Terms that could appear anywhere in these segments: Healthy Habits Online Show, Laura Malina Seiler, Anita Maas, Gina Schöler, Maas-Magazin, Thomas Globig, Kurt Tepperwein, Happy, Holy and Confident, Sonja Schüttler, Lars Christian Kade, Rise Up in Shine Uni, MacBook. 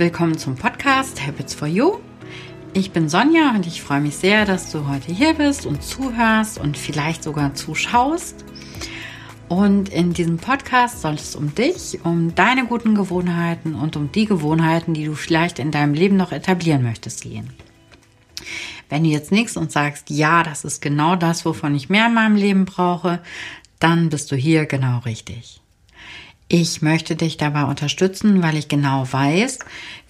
Willkommen zum Podcast Habits for You. Ich bin Sonja und ich freue mich sehr, dass du heute hier bist und zuhörst und vielleicht sogar zuschaust. Und in diesem Podcast soll es um dich, um deine guten Gewohnheiten und um die Gewohnheiten, die du vielleicht in deinem Leben noch etablieren möchtest, gehen. Wenn du jetzt nickst und sagst, ja, das ist genau das, wovon ich mehr in meinem Leben brauche, dann bist du hier genau richtig. Ich möchte dich dabei unterstützen, weil ich genau weiß,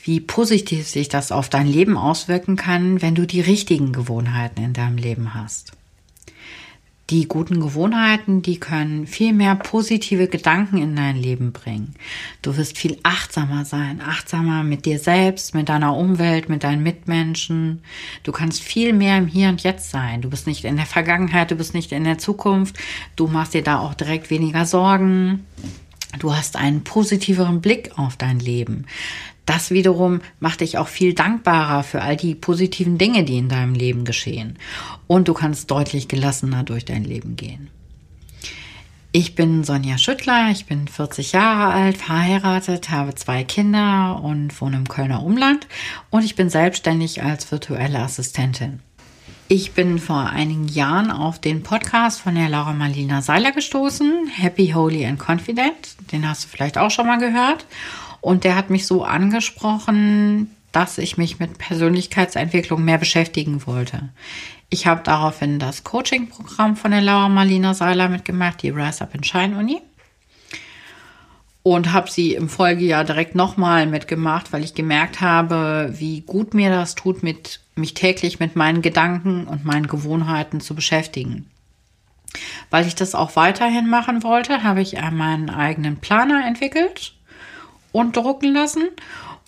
wie positiv sich das auf dein Leben auswirken kann, wenn du die richtigen Gewohnheiten in deinem Leben hast. Die guten Gewohnheiten, die können viel mehr positive Gedanken in dein Leben bringen. Du wirst viel achtsamer sein, achtsamer mit dir selbst, mit deiner Umwelt, mit deinen Mitmenschen. Du kannst viel mehr im Hier und Jetzt sein. Du bist nicht in der Vergangenheit, du bist nicht in der Zukunft. Du machst dir da auch direkt weniger Sorgen. Du hast einen positiveren Blick auf dein Leben. Das wiederum macht dich auch viel dankbarer für all die positiven Dinge, die in deinem Leben geschehen. Und du kannst deutlich gelassener durch dein Leben gehen. Ich bin Sonja Schüttler, ich bin 40 Jahre alt, verheiratet, habe 2 Kinder und wohne im Kölner Umland. Und ich bin selbstständig als virtuelle Assistentin. Ich bin vor einigen Jahren auf den Podcast von der Laura Malina Seiler gestoßen, Happy, Holy and Confident. Den hast du vielleicht auch schon mal gehört. Und der hat mich so angesprochen, dass ich mich mit Persönlichkeitsentwicklung mehr beschäftigen wollte. Ich habe daraufhin das Coaching-Programm von der Laura Malina Seiler mitgemacht, die Rise Up in Shine Uni. Und habe sie im Folgejahr direkt nochmal mitgemacht, weil ich gemerkt habe, wie gut mir das tut, mich täglich mit meinen Gedanken und meinen Gewohnheiten zu beschäftigen. Weil ich das auch weiterhin machen wollte, habe ich meinen eigenen Planer entwickelt und drucken lassen.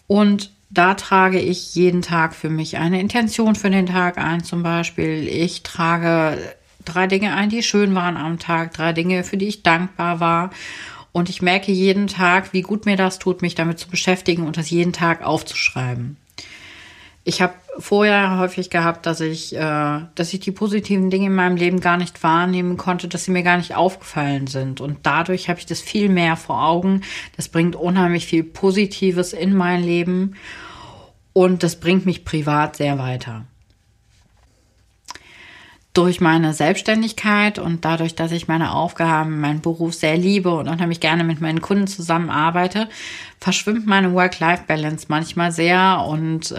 Und da trage ich jeden Tag für mich eine Intention für den Tag ein. Zum Beispiel, ich trage 3 Dinge ein, die schön waren am Tag, 3 Dinge, für die ich dankbar war. Und ich merke jeden Tag, wie gut mir das tut, mich damit zu beschäftigen und das jeden Tag aufzuschreiben. Ich habe vorher häufig gehabt, dass ich die positiven Dinge in meinem Leben gar nicht wahrnehmen konnte, dass sie mir gar nicht aufgefallen sind. Und dadurch habe ich das viel mehr vor Augen. Das bringt unheimlich viel Positives in mein Leben und das bringt mich privat sehr weiter. Durch meine Selbstständigkeit und dadurch, dass ich meine Aufgaben, meinen Beruf sehr liebe und unheimlich gerne mit meinen Kunden zusammenarbeite, verschwimmt meine Work-Life-Balance manchmal sehr und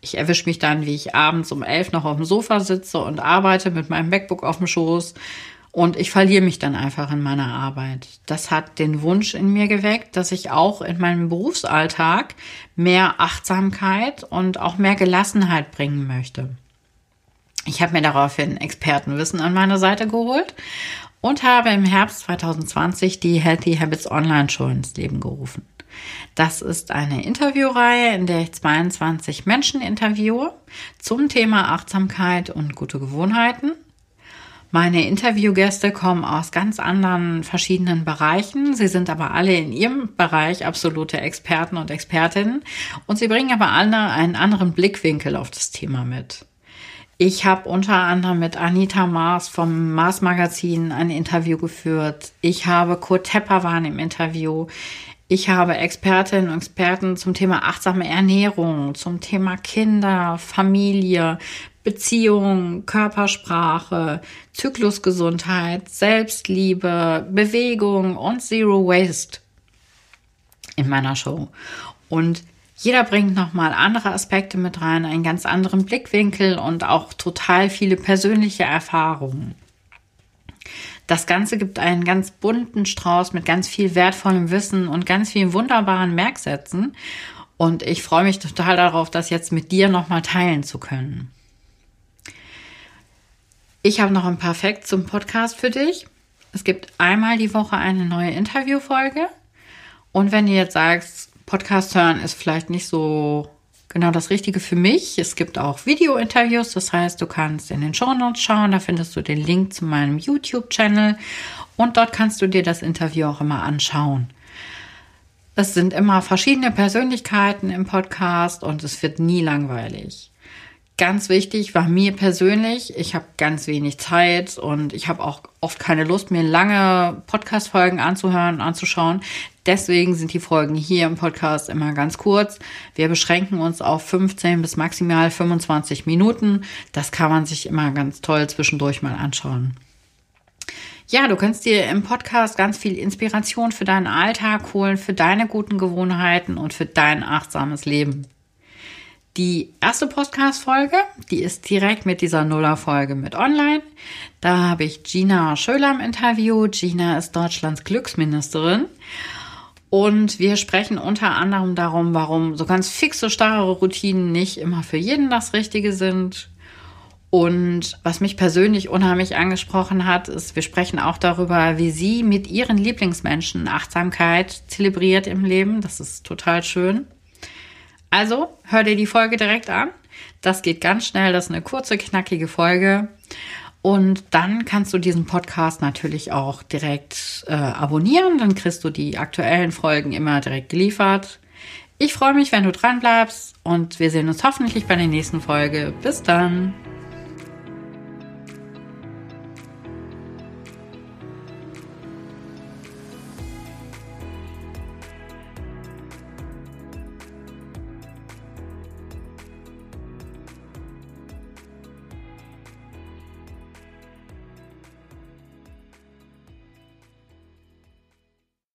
ich erwische mich dann, wie ich abends um 11 noch auf dem Sofa sitze und arbeite mit meinem MacBook auf dem Schoß und ich verliere mich dann einfach in meiner Arbeit. Das hat den Wunsch in mir geweckt, dass ich auch in meinem Berufsalltag mehr Achtsamkeit und auch mehr Gelassenheit bringen möchte. Ich habe mir daraufhin Expertenwissen an meine Seite geholt und habe im Herbst 2020 die Healthy Habits Online Show ins Leben gerufen. Das ist eine Interviewreihe, in der ich 22 Menschen interviewe zum Thema Achtsamkeit und gute Gewohnheiten. Meine Interviewgäste kommen aus ganz anderen verschiedenen Bereichen. Sie sind aber alle in ihrem Bereich absolute Experten und Expertinnen und sie bringen aber alle einen anderen Blickwinkel auf das Thema mit. Ich habe unter anderem mit Anita Maas vom Maas-Magazin ein Interview geführt. Ich habe Kurt Tepperwein im Interview. Ich habe Expertinnen und Experten zum Thema achtsame Ernährung, zum Thema Kinder, Familie, Beziehung, Körpersprache, Zyklusgesundheit, Selbstliebe, Bewegung und Zero Waste in meiner Show. Und jeder bringt nochmal andere Aspekte mit rein, einen ganz anderen Blickwinkel und auch total viele persönliche Erfahrungen. Das Ganze gibt einen ganz bunten Strauß mit ganz viel wertvollem Wissen und ganz vielen wunderbaren Merksätzen. Und ich freue mich total darauf, das jetzt mit dir nochmal teilen zu können. Ich habe noch ein paar Facts zum Podcast für dich. Es gibt einmal die Woche eine neue Interviewfolge. Und wenn du jetzt sagst, Podcast hören ist vielleicht nicht so genau das Richtige für mich. Es gibt auch Video-Interviews, das heißt, du kannst in den Shownotes schauen, da findest du den Link zu meinem YouTube-Channel und dort kannst du dir das Interview auch immer anschauen. Es sind immer verschiedene Persönlichkeiten im Podcast und es wird nie langweilig. ganz wichtig war mir persönlich, ich habe ganz wenig Zeit und ich habe auch oft keine Lust, mir lange Podcast-Folgen anzuhören und anzuschauen. Deswegen sind die Folgen hier im Podcast immer ganz kurz. Wir beschränken uns auf 15 bis maximal 25 Minuten. Das kann man sich immer ganz toll zwischendurch mal anschauen. Ja, du kannst dir im Podcast ganz viel Inspiration für deinen Alltag holen, für deine guten Gewohnheiten und für dein achtsames Leben. Die erste Podcast-Folge, die ist direkt mit dieser Nuller-Folge mit online. Da habe ich Gina Schöler im Interview. Gina ist Deutschlands Glücksministerin. Und wir sprechen unter anderem darum, warum so ganz fixe, starre Routinen nicht immer für jeden das Richtige sind. Und was mich persönlich unheimlich angesprochen hat, ist, wir sprechen auch darüber, wie sie mit ihren Lieblingsmenschen Achtsamkeit zelebriert im Leben. Das ist total schön. Also, hör dir die Folge direkt an. Das geht ganz schnell. Das ist eine kurze, knackige Folge. Und dann kannst du diesen Podcast natürlich auch direkt abonnieren. Dann kriegst du die aktuellen Folgen immer direkt geliefert. Ich freue mich, wenn du dran bleibst. Und wir sehen uns hoffentlich bei der nächsten Folge. Bis dann!